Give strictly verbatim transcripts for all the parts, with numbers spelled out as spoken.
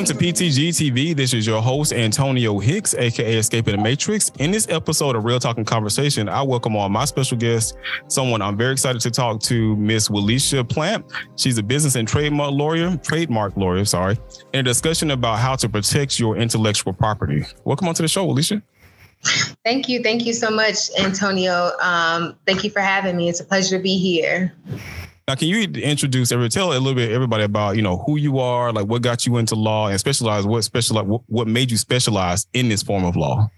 Welcome to P T G T V. This is your host, Antonio Hicks, aka Escape in the Matrix. In this episode of Real Talking Conversation, I welcome on my special guest, someone I'm very excited to talk to, Miss Willishia Plant. She's a business and trademark lawyer, trademark lawyer, sorry, in a discussion about how to protect your intellectual property. Welcome onto the show, Willishia. Thank you. Thank you so much, Antonio. Um, thank you for having me. It's a pleasure to be here. Now, can you introduce every tell a little bit everybody about, you know, who you are, like what got you into law and specialize what special what, what made you specialize in this form of law?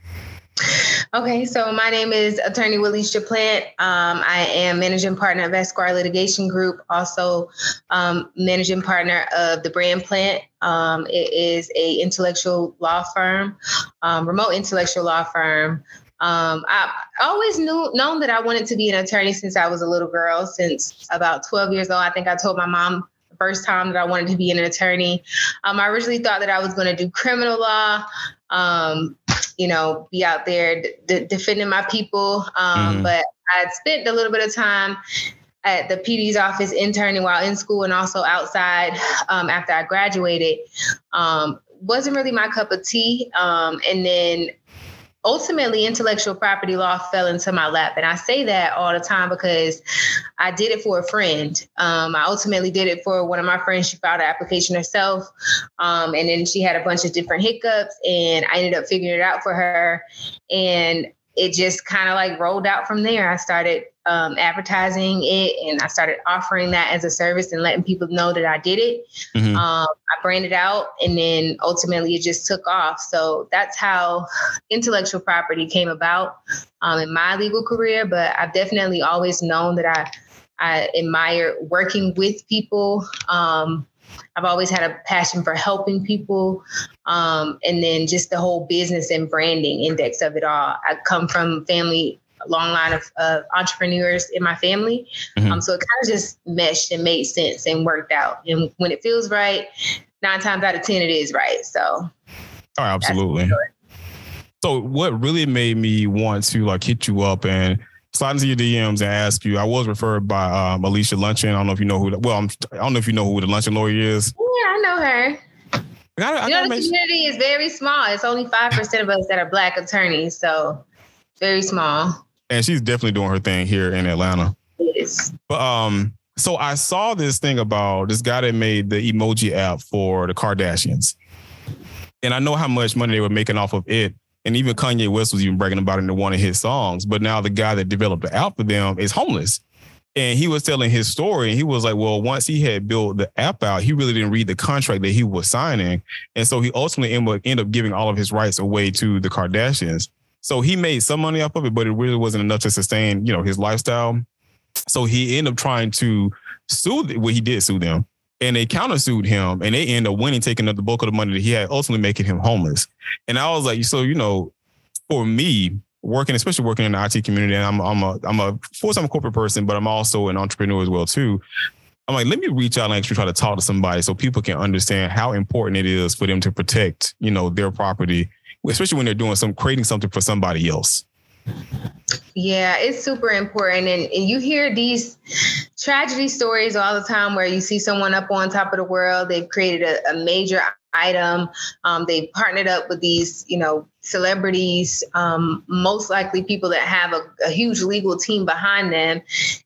Okay, so my name is Attorney Willishia Plant. Um, I am managing partner of Esquire Litigation Group, also um, managing partner of The Brand Plant. Um, it is a intellectual law firm, um, remote intellectual law firm. Um, I always knew known that I wanted to be an attorney since I was a little girl, since about twelve years old. I think I told my mom the first time that I wanted to be an attorney. Um, I originally thought that I was going to do criminal law, um, you know, be out there d- d- defending my people. Um, mm-hmm. But I spent a little bit of time at the P D's office interning while in school and also outside um, after I graduated. Um, wasn't really my cup of tea. Um, and then ultimately, intellectual property law fell into my lap. And I say that all the time because I did it for a friend. Um, I ultimately did it for one of my friends. She filed an application herself. Um, and then she had a bunch of different hiccups and I ended up figuring it out for her. And it just kind of like rolled out from there. I started um, advertising it and I started offering that as a service and letting people know that I did it. Mm-hmm. Um, I branded out and then ultimately it just took off. So that's how intellectual property came about um, in my legal career. But I've definitely always known that I, I admire working with people. Um, I've always had a passion for helping people. Um, and then just the whole business and branding index of it all. I come from family, a long line of uh, entrepreneurs in my family. Mm-hmm. Um, so it kind of just meshed and made sense and worked out. And when it feels right, nine times out of ten, it is right. So. Oh, absolutely. So what really made me want to like hit you up and slide into your D Ms and ask you. I was referred by um, Alicia Luncheon. I don't know if you know who. The, well, I'm, I don't know if you know who the Luncheon lawyer is. Yeah, I know her. I gotta, I you know, the community sure. is very small. It's only five percent of us that are Black attorneys, so very small. And she's definitely doing her thing here in Atlanta. Yes. But um, so I saw this thing about this guy that made the emoji app for the Kardashians, and I know how much money they were making off of it. And even Kanye West was even bragging about it in one of his songs. But now the guy that developed the app for them is homeless. And he was telling his story. And he was like, well, once he had built the app out, he really didn't read the contract that he was signing. And so he ultimately ended up giving all of his rights away to the Kardashians. So he made some money off of it, but it really wasn't enough to sustain, you know, his lifestyle. So he ended up trying to sue them. Well, he did sue them. And they countersued him and they end up winning, taking up the bulk of the money that he had, ultimately making him homeless. And I was like, so, you know, for me working, especially working in the I T community, and I'm, I'm a, I'm a full-time corporate person, but I'm also an entrepreneur as well, too. I'm like, let me reach out and actually try to talk to somebody so people can understand how important it is for them to protect, you know, their property, especially when they're doing some creating something for somebody else. Yeah, it's super important. And, and you hear these tragedy stories all the time where you see someone up on top of the world. They've created a, a major item. Um, they've partnered up with these, you know, celebrities, um, most likely people that have a, a huge legal team behind them.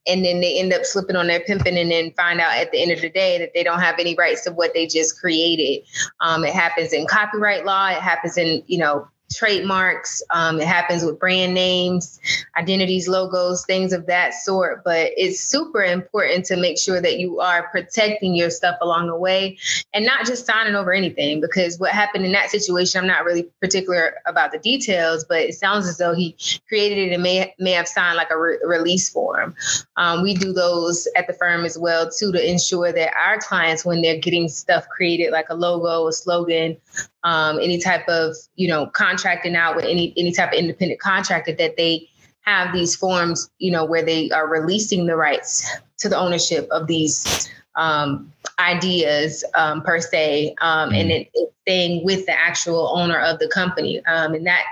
And then they end up slipping on their pimping and then find out at the end of the day that they don't have any rights to what they just created. Um, it happens in copyright law. It happens in, you know, trademarks. Um, it happens with brand names, identities, logos, things of that sort. But it's super important to make sure that you are protecting your stuff along the way and not just signing over anything, because what happened in that situation, I'm not really particular about the details, but it sounds as though he created it and may, may have signed like a re- release form. Um, we do those at the firm as well, too, to ensure that our clients, when they're getting stuff created, like a logo, a slogan, Um, any type of, you know, contracting out with any any type of independent contractor, that they have these forms, you know, where they are releasing the rights to the ownership of these um, ideas um, per se, um, and it, it's staying with the actual owner of the company um, and that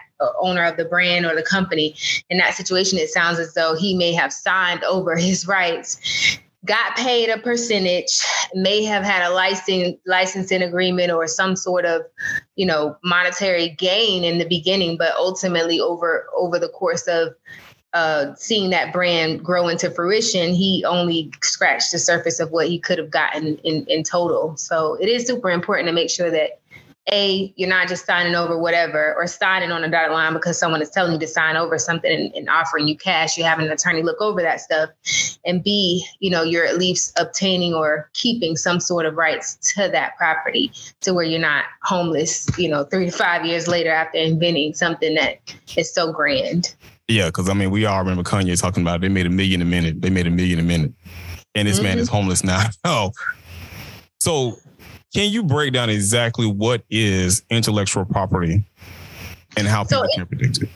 owner of the brand or the company. In that situation, it sounds as though he may have signed over his rights got paid a percentage, may have had a license, licensing agreement or some sort of, you know, monetary gain in the beginning, but ultimately over, over the course of uh, seeing that brand grow into fruition, he only scratched the surface of what he could have gotten in, in total. So it is super important to make sure that A, you're not just signing over whatever or signing on a dotted line because someone is telling you to sign over something and, and offering you cash. You have an attorney look over that stuff. And B, you know, you're at least obtaining or keeping some sort of rights to that property to where you're not homeless, you know, three to five years later after inventing something that is so grand. Yeah, because, I mean, we all remember Kanye talking about it. They made a million a minute. They made a million a minute. And this mm-hmm. man is homeless now. Oh, so... Can you break down exactly what is intellectual property and how people so it, can predict it?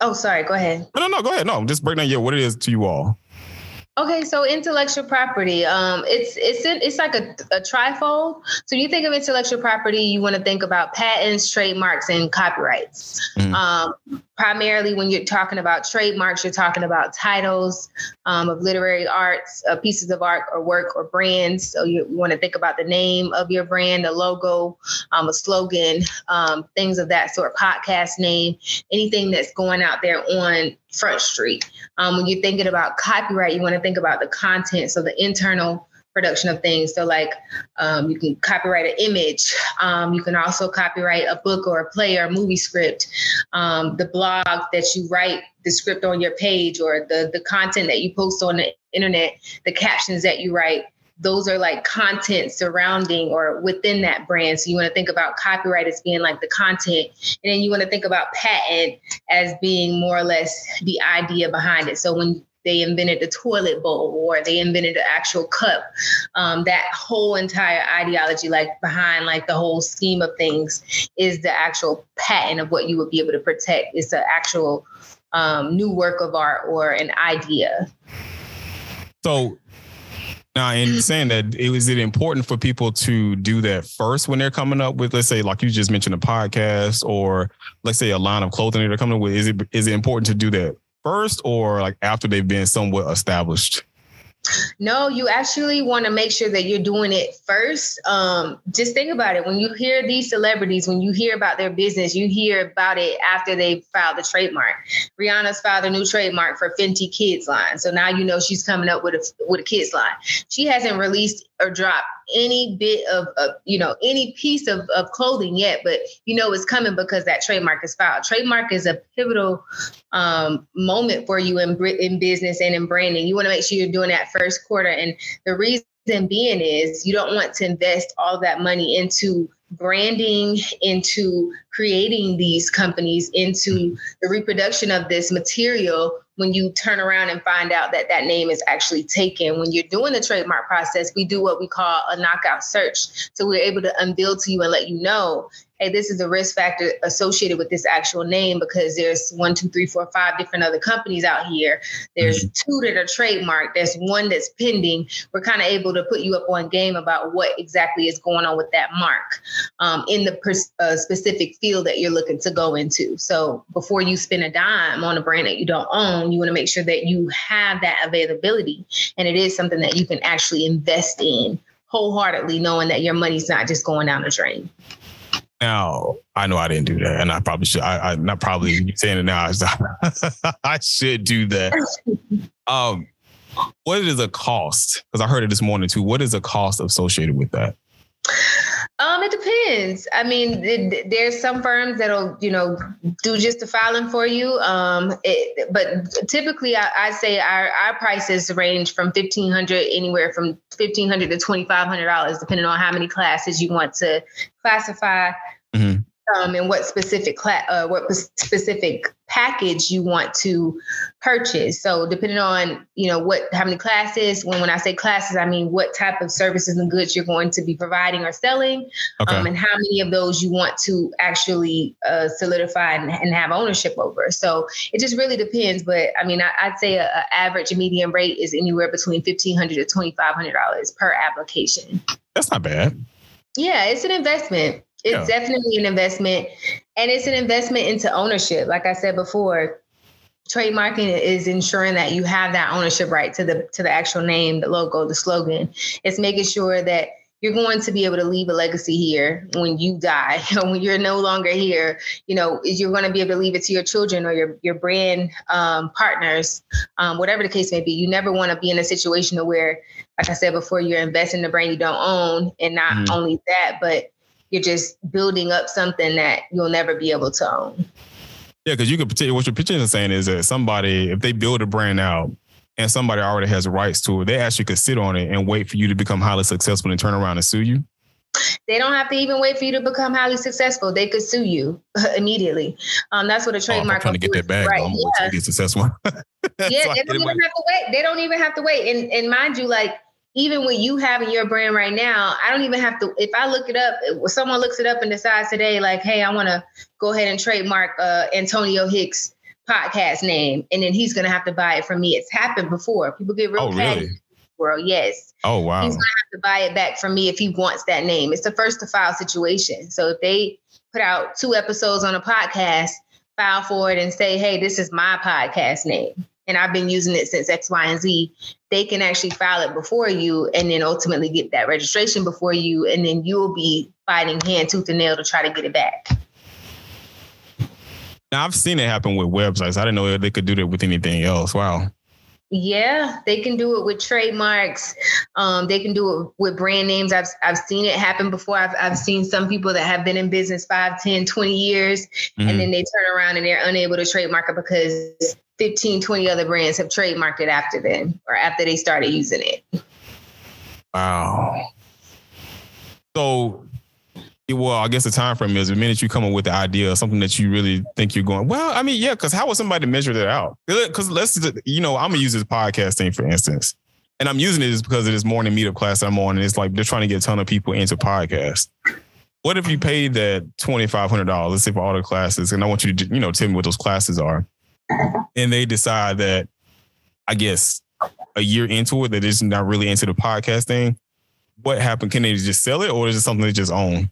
Oh, sorry. Go ahead. No, no, no. Go ahead. No, just break down yeah, what it is to you all. Okay, so intellectual property, um, it's it's it's like a, a trifold. So you think of intellectual property, you want to think about patents, trademarks, and copyrights. Mm. Um, primarily, when you're talking about trademarks, you're talking about titles um, of literary arts, uh, pieces of art or work or brands. So you want to think about the name of your brand, the logo, um, a slogan, um, things of that sort, podcast name, anything that's going out there on Front Street. Um, when you're thinking about copyright, you want to think about the content. So the internal production of things. So like um, you can copyright an image. Um, you can also copyright a book or a play or a movie script. Um, the blog that you write, the script on your page or the, the content that you post on the internet, the captions that you write, those are like content surrounding or within that brand. So you want to think about copyright as being like the content. And then you want to think about patent as being more or less the idea behind it. So when they invented the toilet bowl or they invented the actual cup, um, that whole entire ideology, like behind like the whole scheme of things is the actual patent of what you would be able to protect. It's the actual um, new work of art or an idea. So now, in saying that, is it important for people to do that first when they're coming up with, let's say, like you just mentioned, a podcast or let's say a line of clothing that they're coming up with? Is it is it important to do that first or like after they've been somewhat established? No, you actually want to make sure that you're doing it first. Um, just think about it. When you hear these celebrities, when you hear about their business, you hear about it after they filed the trademark. Rihanna's filed a new trademark for Fenty Kids line. So now you know she's coming up with a with a kids line. She hasn't released or dropped any bit of, of you know, any piece of, of clothing yet, but you know it's coming because that trademark is filed. Trademark is a pivotal um, moment for you in in business and in branding. You want to make sure you're doing that first quarter, and the reason being is you don't want to invest all that money into branding, into creating these companies, into the reproduction of this material when you turn around and find out that that name is actually taken. When you're doing the trademark process, we do what we call a knockout search. So we're able to unveil to you and let you know, hey, this is a risk factor associated with this actual name because there's one, two, three, four, five different other companies out here. There's two that are trademarked. There's one that's pending. We're kind of able to put you up on game about what exactly is going on with that mark um, in the pers- uh, specific field that you're looking to go into. So before you spend a dime on a brand that you don't own, you want to make sure that you have that availability. And it is something that you can actually invest in wholeheartedly, knowing that your money's not just going down the drain. Now, I know I didn't do that, and I probably should. I, I not probably you saying it now. I should do that. Um, what is the cost? Because I heard it this morning too. What is the cost associated with that? Um, it depends. I mean, it, there's some firms that'll, you know, do just the filing for you. Um, it, but typically, I, I say our, our prices range from fifteen hundred, anywhere from fifteen hundred to twenty five hundred dollars, depending on how many classes you want to classify, mm-hmm. um, and what specific class, uh, what specific package you want to purchase. So depending on, you know, what, how many classes, when, when I say classes, I mean, what type of services and goods you're going to be providing or selling, okay. um, and how many of those you want to actually uh, solidify and, and have ownership over. So it just really depends. But I mean, I, I'd say an average median rate is anywhere between fifteen hundred dollars to twenty-five hundred dollars per application. That's not bad. Yeah. It's an investment. It's yeah. definitely an investment. And it's an investment into ownership. Like I said before, Trademarking is ensuring that you have that ownership right to the to the actual name, the logo, the slogan. It's making sure that you're going to be able to leave a legacy here when you die, or when you're no longer here. You know, you're going to be able to leave it to your children or your, your brand um, partners, um, whatever the case may be. You never want to be in a situation where, like I said before, you're investing in a brand you don't own. And not mm. only that, but you're just building up something that you'll never be able to own. Yeah, because you could potentially, what you're potentially saying is that somebody, if they build a brand out and somebody already has rights to it, they actually could sit on it and wait for you to become highly successful and turn around and sue you. They don't have to even wait for you to become highly successful. They could sue you immediately. Um, that's what a trademark. Oh, I'm trying to get that back. Right. I'm yeah. waiting to get successful. yeah, they don't even money. have to wait. They don't even have to wait. And and mind you, like, even when you have in your brand right now, I don't even have to, if I look it up, if someone looks it up and decides today, like, hey, I want to go ahead and trademark uh, Antonio Hicks podcast name. And then he's going to have to buy it from me. It's happened before. People get real oh, catty. Really? World. Yes. Oh, wow. He's going to have to buy it back from me if he wants that name. It's the first to file situation. So if they put out two episodes on a podcast, file for it and say, hey, this is my podcast name, and I've been using it since X, Y, and Z, they can actually file it before you and then ultimately get that registration before you. And then you'll be fighting hand, tooth, and nail to try to get it back. Now, I've seen it happen with websites. I didn't know they could do that with anything else. Wow. Yeah, they can do it with trademarks. Um, they can do it with brand names. I've I've seen it happen before. I've I've seen some people that have been in business five, ten, twenty years, mm-hmm. and then they turn around and they're unable to trademark it because fifteen, twenty other brands have trademarked it after them or after they started using it. Wow. So, well, I guess the time frame is the minute you come up with the idea of something that you really think you're going, well, I mean, yeah, because how would somebody measure that out? Because let's, you know, I'm going to use this podcast thing, for instance, and I'm using it just because of this morning meetup class I'm on, and it's like they're trying to get a ton of people into podcasts. What if you paid that twenty-five hundred dollars, let's say, for all the classes, and I want you to, you know, tell me what those classes are, and they decide that, I guess, a year into it, that it's not really into the podcast thing, what happened? Can they just sell it, or is it something they just own?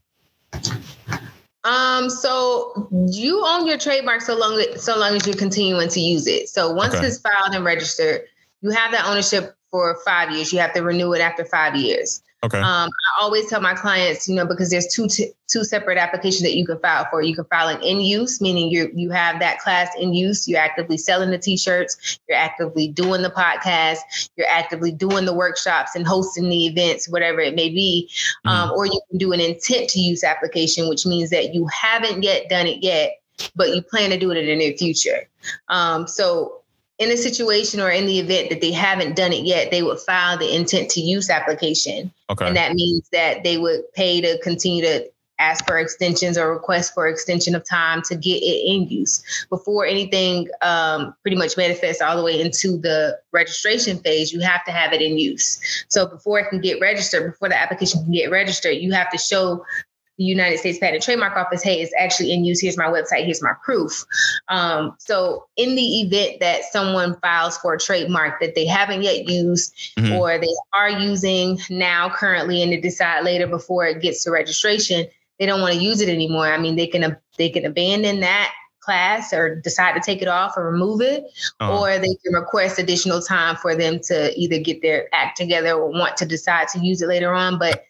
Um, so you own your trademark so long so long as you're continuing to use it. So once okay. it's filed and registered, you have that ownership for five years. You have to renew it after five years. Okay. Um, I always tell my clients, you know, because there's two t- two separate applications that you can file for. You can file an in use, meaning you you have that class in use. You're actively selling the T-shirts. You're actively doing the podcast. You're actively doing the workshops and hosting the events, whatever it may be. Mm-hmm. Um, or you can do an intent to use application, which means that you haven't yet done it yet, but you plan to do it in the near future. Um, so. In a situation or in the event that they haven't done it yet, they would file the intent to use application. Okay. And that means that they would pay to continue to ask for extensions or request for extension of time to get it in use before anything um, pretty much manifests all the way into the registration phase. You have to have it in use. So before it can get registered, before the application can get registered, you have to show the United States Patent and Trademark Office, hey, it's actually in use. Here's my website. Here's my proof. Um, so in the event that someone files for a trademark that they haven't yet used, mm-hmm. or they are using now currently and they decide later before it gets to registration, they don't want to use it anymore. I mean, they can they can abandon that class or decide to take it off or remove it, oh. or they can request additional time for them to either get their act together or want to decide to use it later on. But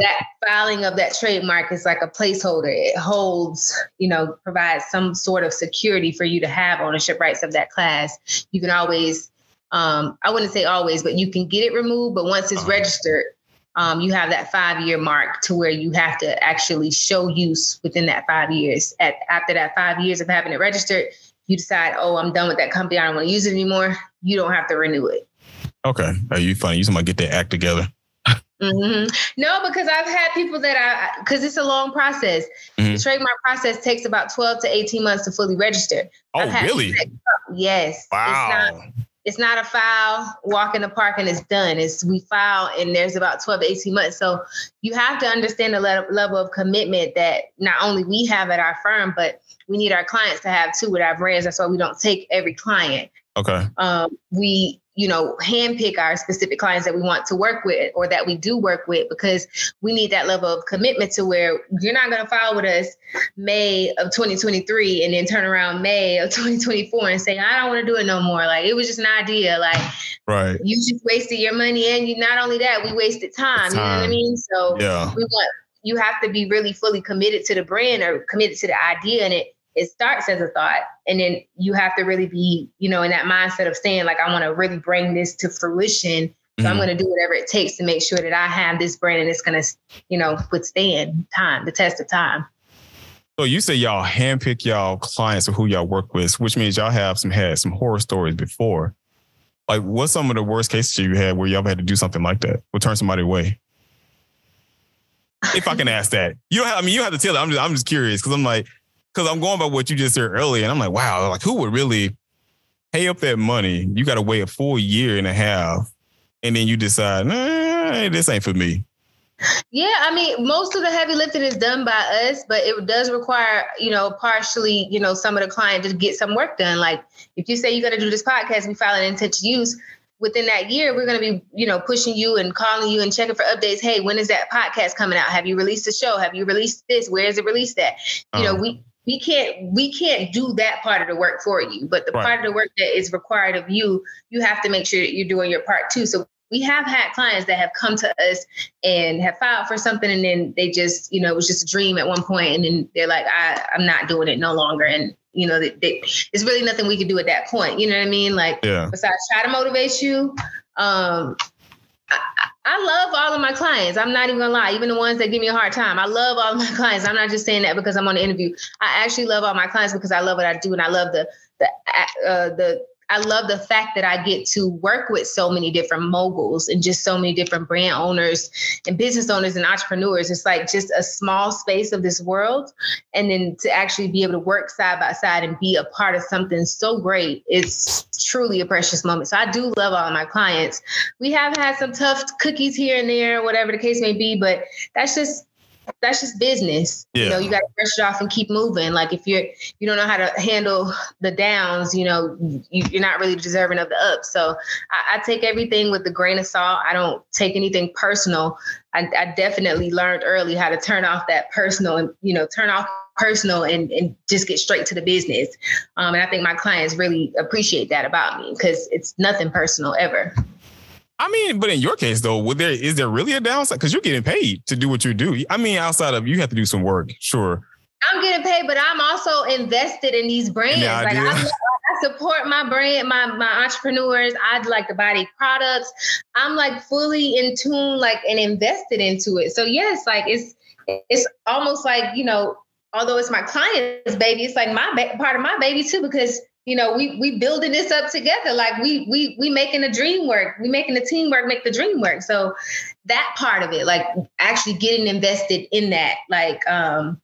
that filing of that trademark is like a placeholder. It holds, you know, provides some sort of security for you to have ownership rights of that class. You can always, um, I wouldn't say always, but you can get it removed. But once it's uh-huh. registered, um, you have that five year mark to where you have to actually show use within that five years. At, after that five years of having it registered, you decide, oh, I'm done with that company. I don't want to use it anymore. You don't have to renew it. Okay. Are you fine? You somebody get that act together. Mm-hmm. No, because I've had people that I, because it's a long process. Mm-hmm. The trademark process takes about twelve to eighteen months to fully register. Oh, really? Yes. Wow. It's not, it's not a file, walk in the park and it's done. It's we file and there's about twelve to eighteen months. So you have to understand the le- level of commitment that not only we have at our firm, but we need our clients to have too with our brands. That's why we don't take every client. Okay. Um, we, you know, handpick our specific clients that we want to work with or that we do work with, because we need that level of commitment to where you're not going to file with us May of twenty twenty-three and then turn around May of twenty twenty-four and say, I don't want to do it no more. Like, it was just an idea. Like, right. You just wasted your money. And you, not only that, we wasted time, time. You know what I mean? So yeah. we want, you have to be really fully committed to the brand or committed to the idea. And it, it starts as a thought. And then you have to really be, you know, in that mindset of saying, like, I want to really bring this to fruition. So mm-hmm. I'm going to do whatever it takes to make sure that I have this brand and it's going to, you know, withstand time, the test of time. So you say y'all handpick y'all clients or who y'all work with, which means y'all have some had some horror stories before. Like, what's some of the worst cases you had where y'all had to do something like that or turn somebody away? If I can ask that, you don't have, I mean, you have to tell it. I'm just, I'm just curious because I'm like, because I'm going by what you just said earlier. And I'm like, wow, like who would really pay up that money? You got to wait a full year and a half. And then you decide, nah, this ain't for me. Yeah. I mean, most of the heavy lifting is done by us, but it does require, you know, partially, you know, some of the client to get some work done. Like if you say you got to do this podcast, we file an intent to use. Within that year, we're going to be, you know, pushing you and calling you and checking for updates. Hey, when is that podcast coming out? Have you released the show? Have you released this? Where is it released at? You um. know, we... We can't we can't do that part of the work for you, but the right. part of the work that is required of you, you have to make sure that you're doing your part too. So we have had clients that have come to us and have filed for something, and then they just, you know, it was just a dream at one point, and then they're like, I, I'm not doing it no longer. And you know, they, they, there's really nothing we can do at that point. You know what I mean? Like, yeah. besides try to motivate you. Um, I, I love all of my clients. I'm not even gonna lie. Even the ones that give me a hard time. I love all of my clients. I'm not just saying that because I'm on the interview. I actually love all my clients because I love what I do. And I love the, the, uh, the, I love the fact that I get to work with so many different moguls and just so many different brand owners and business owners and entrepreneurs. It's like just a small space of this world. And then to actually be able to work side by side and be a part of something so great, it's truly a precious moment. So I do love all of my clients. We have had some tough cookies here and there, whatever the case may be, but that's just, that's just business. Yeah. You know, you got to brush it off and keep moving. Like if you're, you don't know how to handle the downs, you know, you, you're not really deserving of the ups. So I, I take everything with a grain of salt. I don't take anything personal. I, I definitely learned early how to turn off that personal and, you know, turn off personal and, and just get straight to the business. Um, and I think my clients really appreciate that about me because it's nothing personal ever. I mean, but in your case, though, would there is there really a downside? Because you're getting paid to do what you do. I mean, outside of you have to do some work. Sure. I'm getting paid, but I'm also invested in these brands. The like I, I support my brand, my, my entrepreneurs. I like to buy their products. I'm like fully in tune, like and invested into it. So, yes, like it's it's almost like, you know, although it's my client's baby, it's like my ba- part of my baby, too, because you know, we we building this up together. Like we we we making a dream work. We making the teamwork make the dream work. So that part of it, like actually getting invested in that, like um,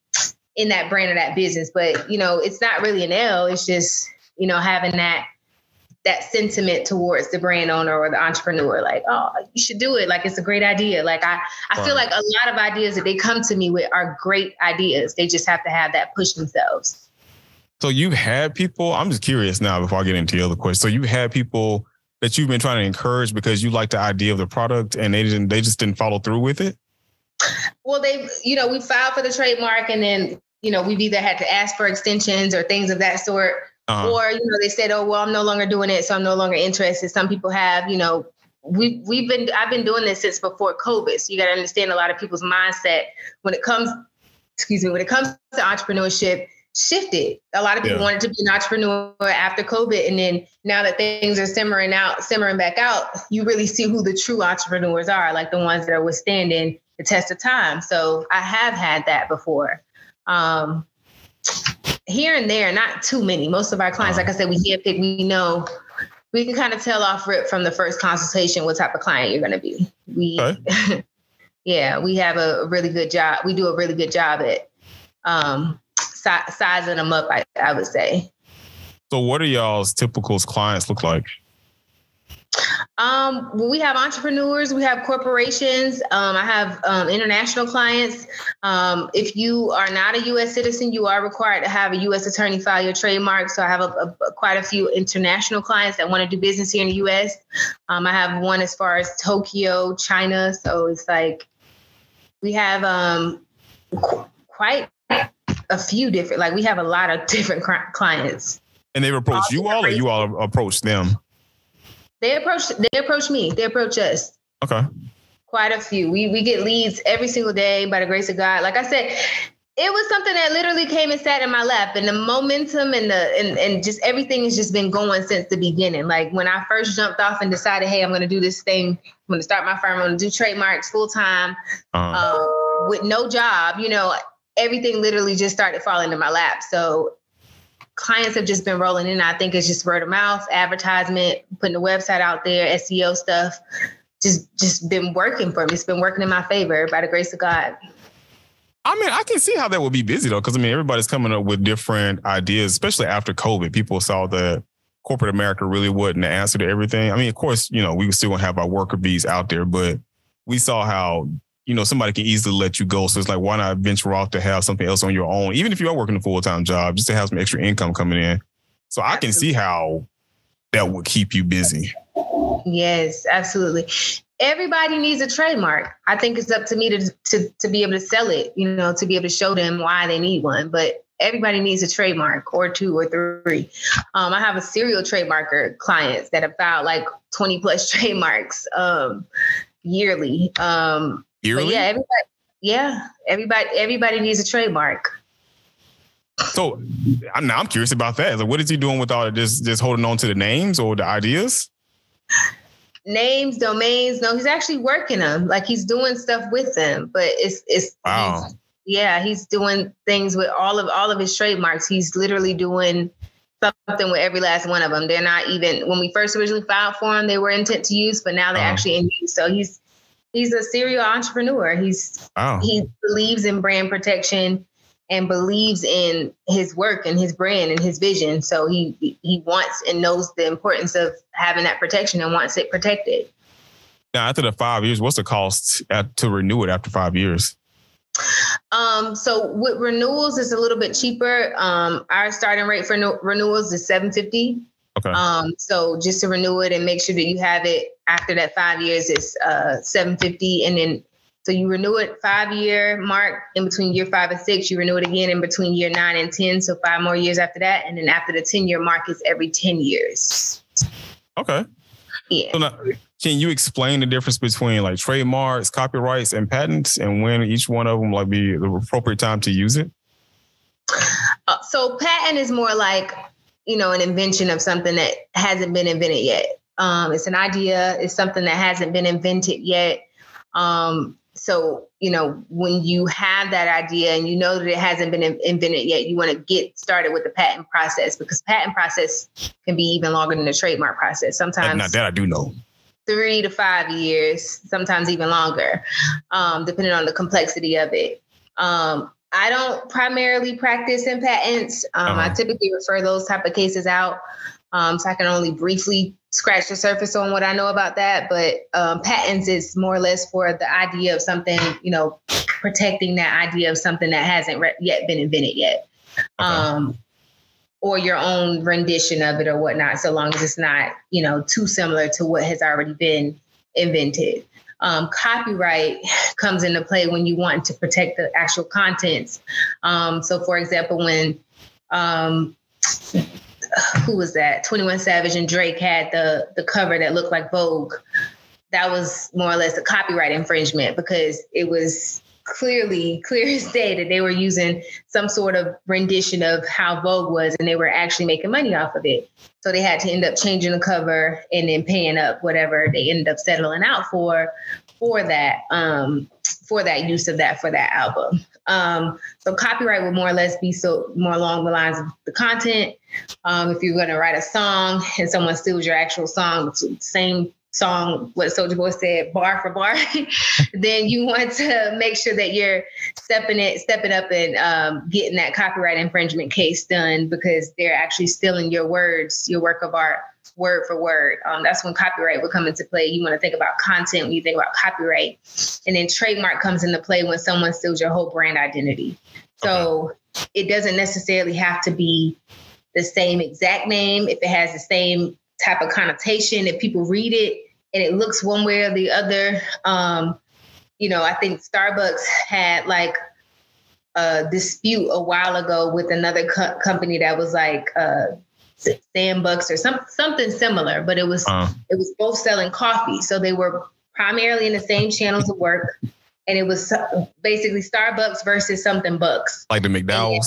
in that brand or that business. But you know, it's not really an L. It's just you know having that that sentiment towards the brand owner or the entrepreneur. Like, oh, you should do it. Like it's a great idea. Like I I wow. feel like a lot of ideas that they come to me with are great ideas. They just have to have that push themselves. So you've had people, I'm just curious now before I get into the other question. So you had people that you've been trying to encourage because you like the idea of the product and they didn't, they just didn't follow through with it. Well, they, you know, we filed for the trademark and then, you know, we've either had to ask for extensions or things of that sort, uh-huh. or, you know, they said, oh, well, I'm no longer doing it. So I'm no longer interested. Some people have, you know, we we've been, I've been doing this since before COVID. So you got to understand a lot of people's mindset when it comes, excuse me, when it comes to entrepreneurship, shifted. A lot of people yeah. wanted to be an entrepreneur after COVID. And then now that things are simmering out, simmering back out, you really see who the true entrepreneurs are, like the ones that are withstanding the test of time. So I have had that before. Um, here and there, not too many. Most of our clients, like I said, we handpick, we know, we can kind of tell off rip from the first consultation what type of client you're going to be. We, okay. yeah, we have a really good job. We do a really good job at, um, sizing them up, I, I would say. So what are y'all's typical clients look like? Um, we have entrepreneurs, we have corporations. Um, I have um, international clients. Um, if you are not a U S citizen, you are required to have a U S attorney file your trademark. So I have a, a, quite a few international clients that want to do business here in the U S. Um, I have one as far as Tokyo, China. So it's like we have um, qu- quite a few different, like we have a lot of different cr- clients. And they've approached you all, or you all approached them? They approach. They approach me. They approach us. Okay. Quite a few. We we get leads every single day by the grace of God. Like I said, it was something that literally came and sat in my lap, and the momentum and the and, and just everything has just been going since the beginning. Like when I first jumped off and decided, hey, I'm going to do this thing. I'm going to start my firm. I'm going to do trademarks full time, um. um, with no job. You know, everything literally just started falling in my lap. So. Clients have just been rolling in. I think it's just word of mouth, advertisement, putting the website out there, S E O stuff, just just been working for me. It's been working in my favor by the grace of God. I mean, I can see how that would be busy, though, because, I mean, everybody's coming up with different ideas, especially after COVID. People saw that corporate America really wasn't the answer to everything. I mean, of course, you know, we were still going to have our worker bees out there, but we saw how, you know, somebody can easily let you go. So it's like, why not venture off to have something else on your own, even if you are working a full-time job, just to have some extra income coming in. So I can see how that would keep you busy. Yes, absolutely. Everybody needs a trademark. I think it's up to me to, to, to be able to sell it, you know, to be able to show them why they need one. But everybody needs a trademark or two or three. Um, I have a serial trademarker clients that have filed like twenty plus trademarks um, yearly. Um, Yearly? Yeah, everybody, yeah, everybody, everybody needs a trademark. So I'm, I'm curious about that. Like, what is he doing with all of this? Just holding on to the names or the ideas? Names, domains. No, he's actually working them. Like he's doing stuff with them, but it's, it's, wow. He's, yeah, he's doing things with all of, all of his trademarks. He's literally doing something with every last one of them. They're not even, when we first originally filed for them, they were intent to use, but now they're um. actually in use. So he's, He's a serial entrepreneur. He's wow. He believes in brand protection and believes in his work and his brand and his vision. So he he wants and knows the importance of having that protection and wants it protected. Now, after the five years, what's the cost at, to renew it after five years? Um, so with renewals, it's a little bit cheaper. Um, our starting rate for no, renewals is seven hundred fifty dollars. Okay. Um, so just to renew it and make sure that you have it after that five years, it's uh, seven hundred fifty dollars. And then, so you renew it five year mark in between year five and six, you renew it again in between year nine and ten. So five more years after that. And then after the ten year mark is every ten years. Okay. Yeah. So now, can you explain the difference between like trademarks, copyrights, and patents, and when each one of them like be the appropriate time to use it? Uh, so patent is more like, you know, an invention of something that hasn't been invented yet. Um, it's an idea. It's something that hasn't been invented yet. Um, so, you know, when you have that idea and you know that it hasn't been in- invented yet, you want to get started with the patent process, because patent process can be even longer than the trademark process. Sometimes not that I do know. Three to five years, sometimes even longer, um, depending on the complexity of it. Um, I don't primarily practice in patents. Um, uh-huh. I typically refer those type of cases out. Um, so I can only briefly scratch the surface on what I know about that. But um, patents is more or less for the idea of something, you know, protecting that idea of something that hasn't re- yet been invented yet. Okay. Um, or your own rendition of it or whatnot, so long as it's not, you know, too similar to what has already been invented. Um, copyright comes into play when you want to protect the actual contents. Um, so, for example, when, um, who was that? twenty-one Savage and Drake had the, the cover that looked like Vogue. That was more or less a copyright infringement, because it was clearly, clear as day that they were using some sort of rendition of how Vogue was, and they were actually making money off of it. So they had to end up changing the cover and then paying up whatever they ended up settling out for, for that, um, for that use of that, for that album. Um, so copyright would more or less be so more along the lines of the content. Um, if you're going to write a song and someone steals your actual song, the same song, what Soulja Boy said, bar for bar, then you want to make sure that you're stepping it, stepping up and um, getting that copyright infringement case done, because they're actually stealing your words, your work of art, word for word. Um, that's when copyright would come into play. You want to think about content when you think about copyright. And then trademark comes into play when someone steals your whole brand identity. So okay. It doesn't necessarily have to be the same exact name. If it has the same type of connotation, if people read it and it looks one way or the other. Um, you know, I think Starbucks had like a dispute a while ago with another co- company that was like uh, Sandbucks or some, something similar, but it was uh-huh. it was both selling coffee. So they were primarily in the same channels of work. And it was basically Starbucks versus something bucks. Like the McDowells.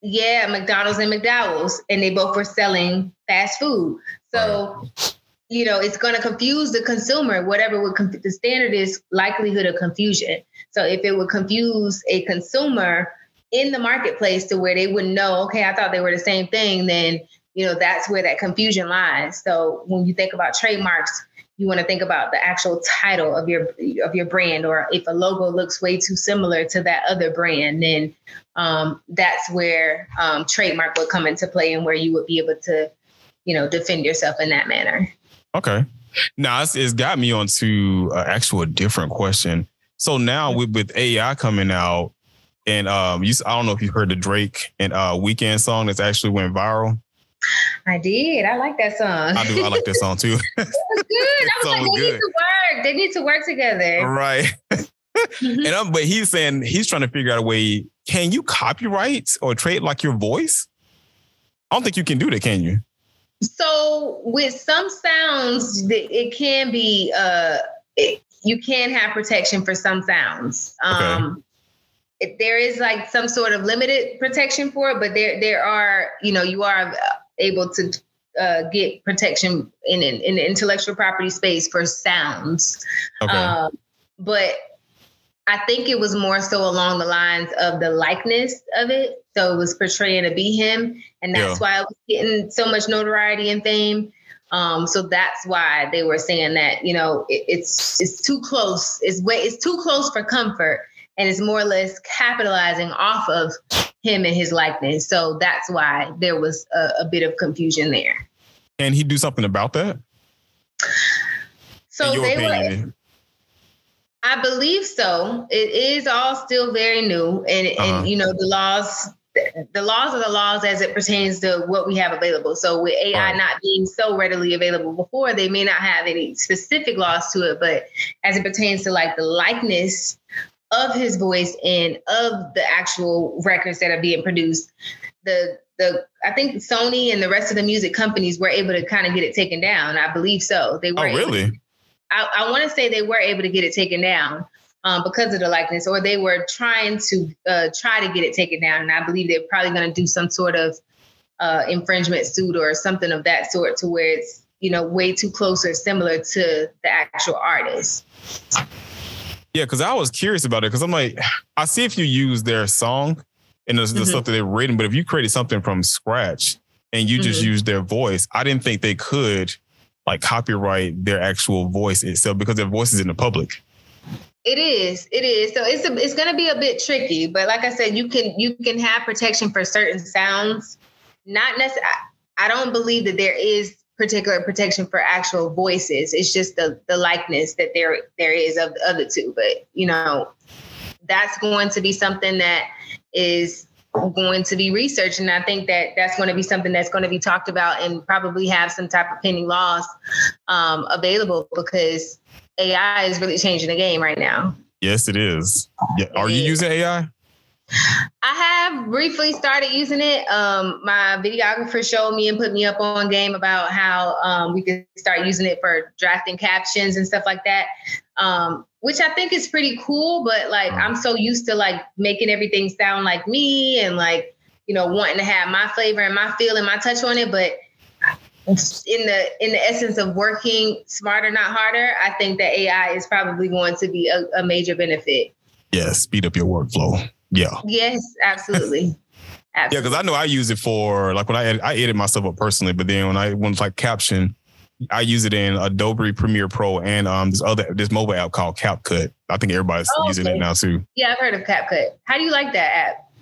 And, yeah, McDonald's and McDowells. And they both were selling fast food. So, right. you know, it's going to confuse the consumer. Whatever would conf- the standard is likelihood of confusion. So if it would confuse a consumer in the marketplace to where they wouldn't know, okay, I thought they were the same thing, then, you know, that's where that confusion lies. So when you think about trademarks, you want to think about the actual title of your of your brand, or if a logo looks way too similar to that other brand, then um, that's where um, trademark would come into play and where you would be able to, you know, defend yourself in that manner. Okay. Now, it's, it's got me onto an actual different question. So now with, with A I coming out, and um, you, I don't know if you heard the Drake and uh, Weeknd song that's actually went viral. I did. I like that song. I do. I like that song too. That was good. I was like, they good. need to work. They need to work together. Right. Mm-hmm. And I'm, but he's saying he's trying to figure out a way. Can you copyright or trade like your voice? I don't think you can do that, can you? So with some sounds, it can be. Uh, it, you can have protection for some sounds. Um, okay. If there is like some sort of limited protection for it, but there there are, you know, you are able to uh, get protection in, in in the intellectual property space for sounds. Okay. Um, but I think it was more so along the lines of the likeness of it. So it was portraying to be him. And that's yeah. why I was getting so much notoriety and fame. Um, so that's why they were saying that, you know, it, it's it's too close. It's way it's too close for comfort. And it's more or less capitalizing off of him and his likeness. So that's why there was a, a bit of confusion there. And he do something about that? So they were, I believe so. It is all still very new. And, uh-huh. and you know, the laws, the laws are the laws as it pertains to what we have available. So with A I oh. not being so readily available before, they may not have any specific laws to it. But as it pertains to like the likeness of his voice and of the actual records that are being produced, the the I think Sony and the rest of the music companies were able to kind of get it taken down. I believe so. They were. Oh, really? To, I, I want to say they were able to get it taken down um, because of the likeness, or they were trying to uh, try to get it taken down. And I believe they're probably going to do some sort of uh, infringement suit or something of that sort, to where it's, you know, way too close or similar to the actual artist. Yeah, because I was curious about it, because I'm like, I see if you use their song and the, the mm-hmm. stuff that they've written, but if you created something from scratch and you mm-hmm. just use their voice, I didn't think they could like copyright their actual voice itself, because their voice is in the public. It is. It is. So it's a, it's going to be a bit tricky. But like I said, you can you can have protection for certain sounds. Not necessarily. I don't believe that there is particular protection for actual voices. It's just the the likeness that there there is of the other two. But, you know, that's going to be something that is going to be researched. And I think that that's going to be something that's going to be talked about and probably have some type of pending laws um, available, because A I is really changing the game right now. Yes, it is. Yeah. Are you using A I? I have briefly started using it. Um, my videographer showed me and put me up on game about how um, we can start using it for drafting captions and stuff like that, um, which I think is pretty cool. But like, I'm so used to like making everything sound like me and like, you know, wanting to have my flavor and my feel and my touch on it. But in the in the essence of working smarter, not harder, I think that A I is probably going to be a, a major benefit. Yeah, speed up your workflow. Yeah. Yes, absolutely. absolutely. Yeah, because I know I use it for like when I edit, I edit myself up personally, but then when I want like caption, I use it in Adobe Premiere Pro and um this other this mobile app called CapCut. I think everybody's oh, using okay. it now too. Yeah, I've heard of CapCut. How do you like that app?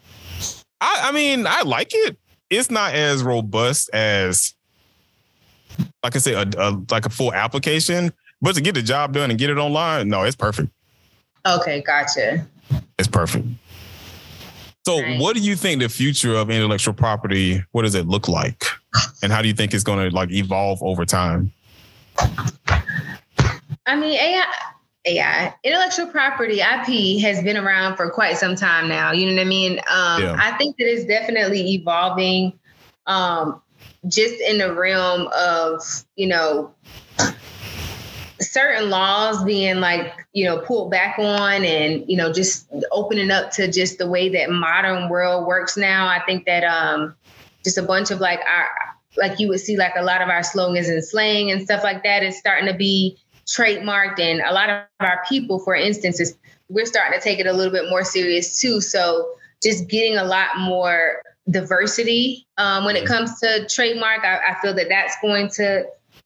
I, I mean, I like it. It's not as robust as like I said, a, a, like a full application. But to get the job done and get it online, no, it's perfect. Okay, gotcha. It's perfect. So nice. What do you think the future of intellectual property, what does it look like? And how do you think it's going to like evolve over time? I mean, A I, A I, intellectual property, I P, has been around for quite some time now. You know what I mean? Um, yeah. I think that it's definitely evolving um, just in the realm of, you know, certain laws being like, you know, pulled back on and, you know, just opening up to just the way that modern world works now. I think that um, just a bunch of like, our, like you would see like a lot of our slogans and slang and stuff like that is starting to be trademarked. And a lot of our people, for instance, is we're starting to take it a little bit more serious too. So just getting a lot more diversity um, when it comes to trademark, I, I feel that that's going to,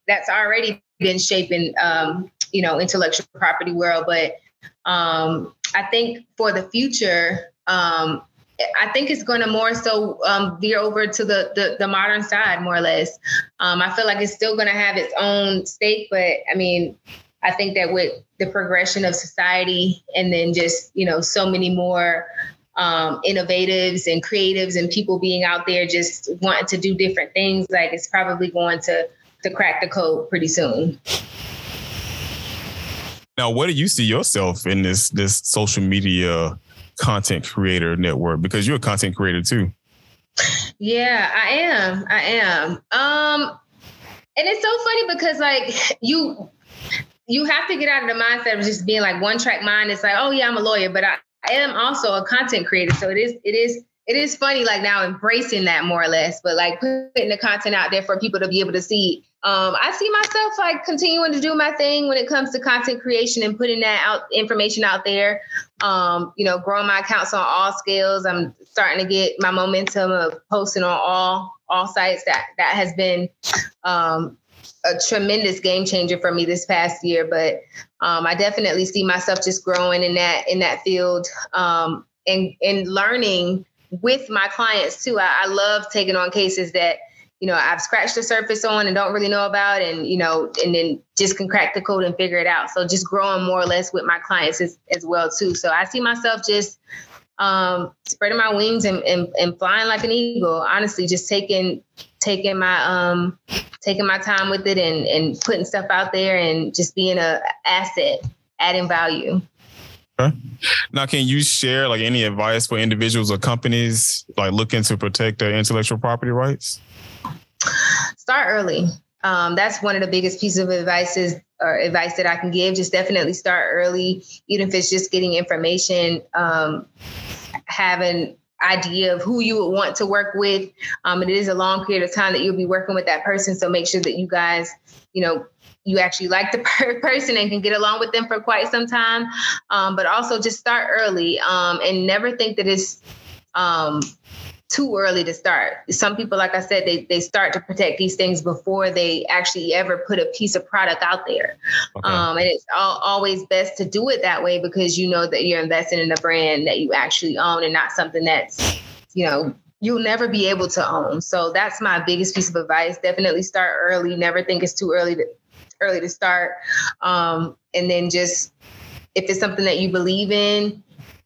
that's already been shaping, um, you know, intellectual property world. But um, I think for the future, um, I think it's going to more so um, veer over to the, the the modern side, more or less. Um, I feel like it's still going to have its own stake. But I mean, I think that with the progression of society and then just, you know, so many more um, innovatives and creatives and people being out there just wanting to do different things, like it's probably going to to crack the code pretty soon. Now, where do you see yourself in this this social media content creator network? Because you're a content creator too. Yeah, I am. I am. Um, and it's so funny because like you, you have to get out of the mindset of just being like one track mind. It's like, oh yeah, I'm a lawyer, but I, I am also a content creator. So it is, it is, it is funny, like now embracing that more or less, but like putting the content out there for people to be able to see. Um, I see myself like continuing to do my thing when it comes to content creation and putting that out information out there. Um, you know, growing my accounts on all scales. I'm starting to get my momentum of posting on all all sites. That that has been um, a tremendous game changer for me this past year. But um, I definitely see myself just growing in that in that field um, and and learning with my clients too. I, I love taking on cases that, you know, I've scratched the surface on and don't really know about, and, you know, and then just can crack the code and figure it out. So just growing more or less with my clients as, as well too. So I see myself just um, spreading my wings and, and, and flying like an eagle, honestly, just taking, taking my, um, taking my time with it and, and putting stuff out there and just being a asset, adding value. Okay. Now, can you share like any advice for individuals or companies like looking to protect their intellectual property rights? Start early. Um, that's one of the biggest pieces of advice is, or advice that I can give. Just definitely start early, even if it's just getting information, um, have an idea of who you would want to work with. Um, and it is a long period of time that you'll be working with that person. So make sure that you guys, you know, you actually like the per- person and can get along with them for quite some time. Um, but also just start early um, and never think that it's um, too early to start. Some people, like I said, they they start to protect these things before they actually ever put a piece of product out there. Okay. Um, and it's all, always best to do it that way because you know that you're investing in a brand that you actually own and not something that's, you know, you'll never be able to own. So that's my biggest piece of advice. Definitely start early. Never think it's too early to early to start. Um, and then just, if it's something that you believe in,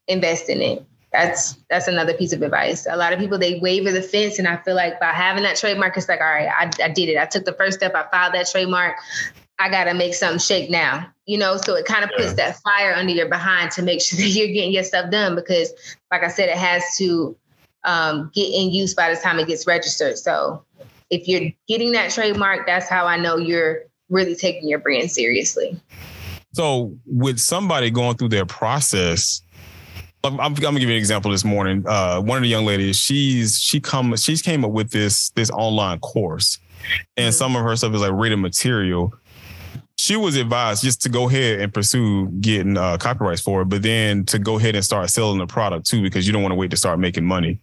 invest in it. That's that's another piece of advice. A lot of people, they waver the fence. And I feel like by having that trademark, it's like, all right, I, I did it. I took the first step. I filed that trademark. I got to make something shake now, you know, so it kind of puts yeah. that fire under your behind to make sure that you're getting your stuff done. Because like I said, it has to um, get in use by the time it gets registered. So if you're getting that trademark, that's how I know you're really taking your brand seriously. So with somebody going through their process, I'm, I'm gonna give you an example this morning. Uh, one of the young ladies, she's she come she's came up with this this online course, and some of her stuff is like written material. She was advised just to go ahead and pursue getting uh, copyrights for it, but then to go ahead and start selling the product too, because you don't want to wait to start making money.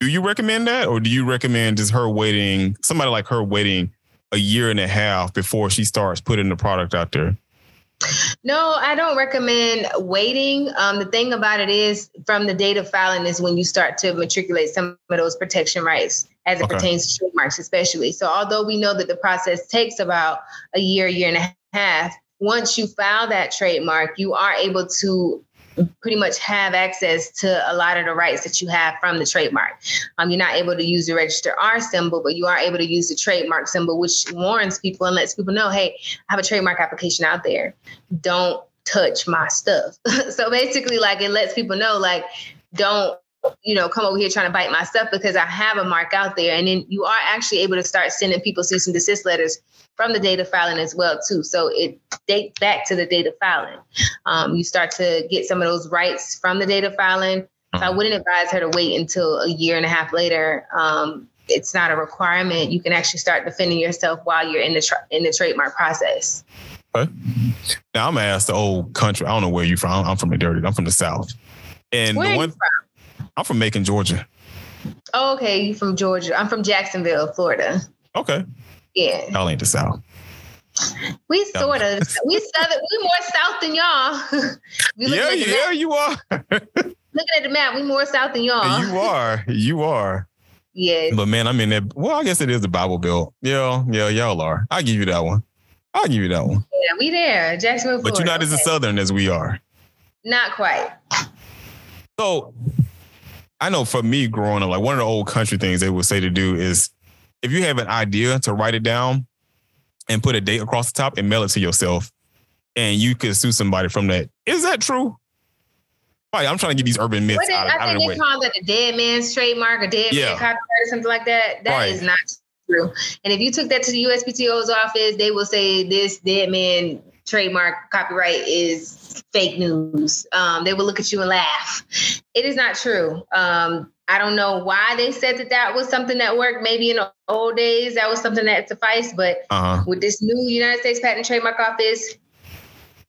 Do you recommend that, or do you recommend just her waiting? Somebody like her waiting a year and a half before she starts putting the product out there? No, I don't recommend waiting. Um, the thing about it is from the date of filing is when you start to matriculate some of those protection rights as it okay. pertains to trademarks, especially. So although we know that the process takes about a year, year and a half, once you file that trademark, you are able to pretty much have access to a lot of the rights that you have from the trademark. Um, you're not able to use the registered R symbol, but you are able to use the trademark symbol, which warns people and lets people know, hey, I have a trademark application out there. Don't touch my stuff. So basically, like, it lets people know, like, don't, you know, come over here trying to bite my stuff because I have a mark out there. And then you are actually able to start sending people cease and desist letters from the date of filing as well, too. So it dates back to the date of filing. Um, you start to get some of those rights from the date of filing. So I wouldn't advise her to wait until a year and a half later. Um, it's not a requirement. You can actually start defending yourself while you're in the tra- in the trademark process. Okay. Now I'm gonna ask the old country. I don't know where you're from. I'm from the dirty. I'm from the South. And where the one- are you from? I'm from Macon, Georgia. Oh, okay. You from Georgia. I'm from Jacksonville, Florida. Okay. Yeah. Y'all ain't the South. We sort of. we southern. We more South than y'all. Yeah, yeah, you are. Looking at the map, we more South than y'all. You are. You are. Yeah. But man, I mean, that, well, I guess it is the Bible Belt. Yeah, yeah, y'all are. I'll give you that one. I'll give you that one. Yeah, we there. Jacksonville, Florida. But you're not okay. as a Southern as we are. Not quite. So... I know for me growing up, like one of the old country things they would say to do is if you have an idea to write it down and put a date across the top and mail it to yourself and you could sue somebody from that. Is that true? Right, I'm trying to get these urban myths is, out of, I out think of the way. They call that a dead man's trademark or dead yeah. man copyright or something like that. That right. is not true. And if you took that to the U S P T O's office, they will say this dead man trademark copyright is fake news. Um, they will look at you and laugh. It is not true. Um, I don't know why they said that that was something that worked. Maybe in the old days, that was something that sufficed. But uh-huh. with this new United States Patent and Trademark Office,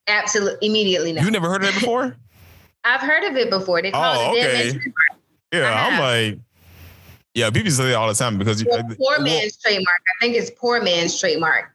absolutely, immediately no. You never heard of it before? I've heard of it before. They call oh, it okay. dead man's trademark. Yeah, I'm like, yeah, people say that all the time because well, you, poor well, man's trademark. I think it's poor man's trademark.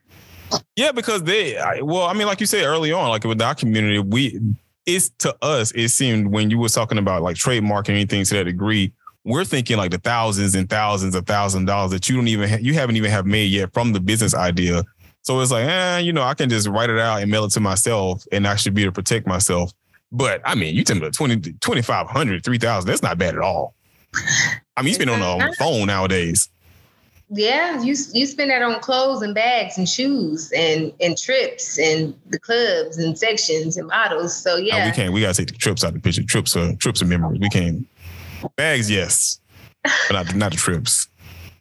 Yeah, because they, well, I mean, like you said early on, like with our community, we, it's to us, it seemed when you were talking about like trademark and anything to that degree, we're thinking like the thousands and thousands of thousands of dollars that you don't even, ha- you haven't even have made yet from the business idea. So it's like, eh, you know, I can just write it out and mail it to myself and I should be able to protect myself. But I mean, you tell me twenty, twenty-five hundred, three thousand, that's not bad at all. I mean, you spend on a phone nowadays. Yeah, you you spend that on clothes and bags and shoes and, and trips and the clubs and sections and models. So yeah, no, we can't. We gotta take the trips out of the picture. Trips are trips are memories. We can't. Bags, yes, but not not the trips.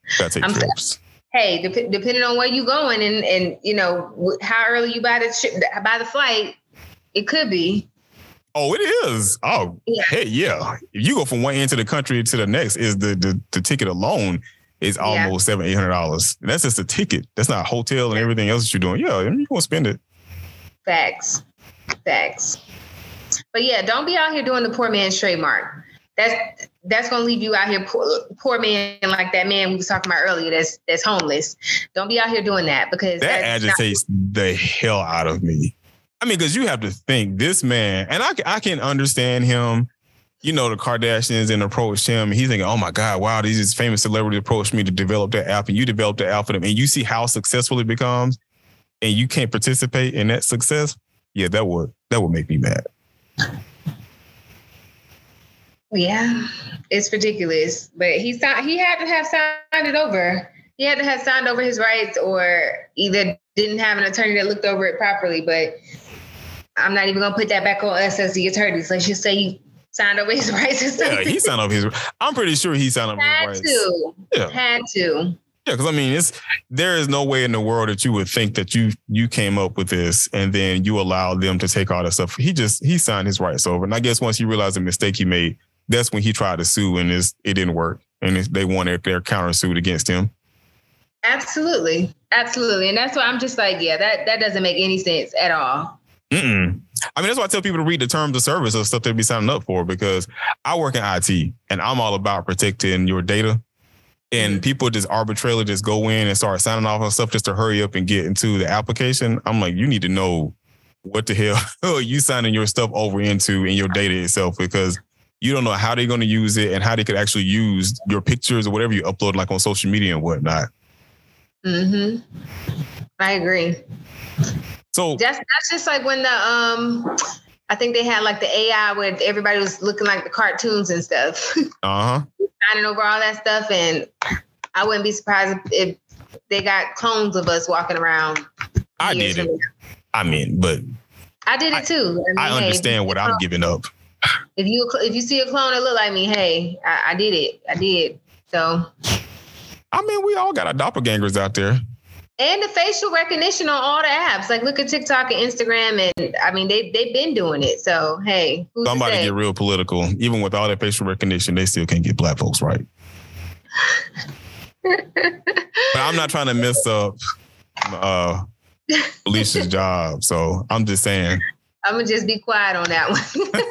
We gotta take I'm trips. Sorry. Hey, dep- depending on where you going and and you know how early you buy the trip, buy the flight, it could be. Oh, it is. Oh, yeah. Hey, yeah. If you go from one end of the country to the next, is the the, the ticket alone. It's almost yeah. seven, eight hundred dollars. That's just a ticket. That's not a hotel and everything else that you're doing. Yeah, you're gonna spend it. Facts, facts. But yeah, don't be out here doing the poor man's trademark. That's that's gonna leave you out here poor, poor man like that man we was talking about earlier. That's that's homeless. Don't be out here doing that because that agitates not- the hell out of me. I mean, because you have to think this man, and I I can understand him. You know, the Kardashians and approached him. And he's thinking, oh, my God, wow, these famous celebrities approached me to develop that app. And you develop the app for them. And you see how successful it becomes. And you can't participate in that success. Yeah, that would that would make me mad. Yeah, it's ridiculous. But he he had to have signed it over. He had to have signed over his rights or either didn't have an attorney that looked over it properly. But I'm not even going to put that back on us as the attorneys. Let's just say you signed over his rights or something. Yeah, he signed over his rights. I'm pretty sure he signed over Had his rights. To. Yeah. Had to. Yeah, because I mean, it's there is no way in the world that you would think that you you came up with this and then you allowed them to take all that stuff. He just, he signed his rights over. And I guess once he realized the mistake he made, that's when he tried to sue and it's, it didn't work. And it's, they wanted their countersuit against him. Absolutely. Absolutely. And that's why I'm just like, yeah, that, that doesn't make any sense at all. Mm-mm. I mean, that's why I tell people to read the terms of service of stuff they'd be signing up for, because I work in I T and I'm all about protecting your data. And people just arbitrarily just go in and start signing off on stuff just to hurry up and get into the application. I'm like, you need to know what the hell you signing your stuff over into in your data itself, because you don't know how they're going to use it and how they could actually use your pictures or whatever you upload, like on social media and whatnot. Mm-hmm. I agree. So that's, that's just like when the, um, I think they had like the A I where everybody was looking like the cartoons and stuff. Uh-huh. Signing over all that stuff. And I wouldn't be surprised if they got clones of us walking around. I did it. I mean, but I did it too. I, I, mean, I understand hey, what I'm giving up. If you if you see a clone that look like me, hey, I, I did it. I did. So I mean, we all got our doppelgangers out there. And the facial recognition on all the apps. Like look at TikTok and Instagram, and I mean they they've been doing it. So hey, who's somebody get real political. Even with all that facial recognition, they still can't get black folks right. But I'm not trying to mess up uh Alicia's job. So I'm just saying. I'm going to just be quiet on that one.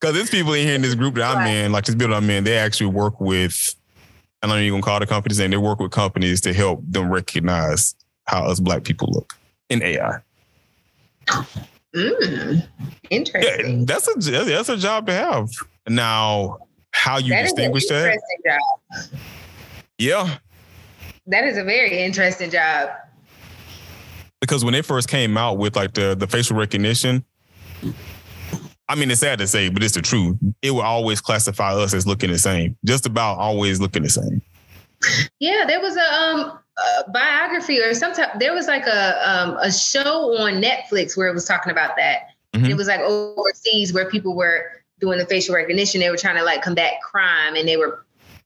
Because there's people in here in this group that I'm in, like this building I'm in, they actually work with, I don't know you're going to call the companies, and they work with companies to help them recognize how us black people look in A I. Mm, interesting. Yeah, that's, a, that's a job to have. Now, how you that distinguish is an interesting that? Interesting job. Yeah. That is a very interesting job. Because when they first came out with like the, the facial recognition, I mean, it's sad to say, but it's the truth. It will always classify us as looking the same. Just about always looking the same. Yeah, there was a, um, a biography or sometimes there was like a um, a show on Netflix where it was talking about that. Mm-hmm. It was like overseas where people were doing the facial recognition. They were trying to like combat crime, and they were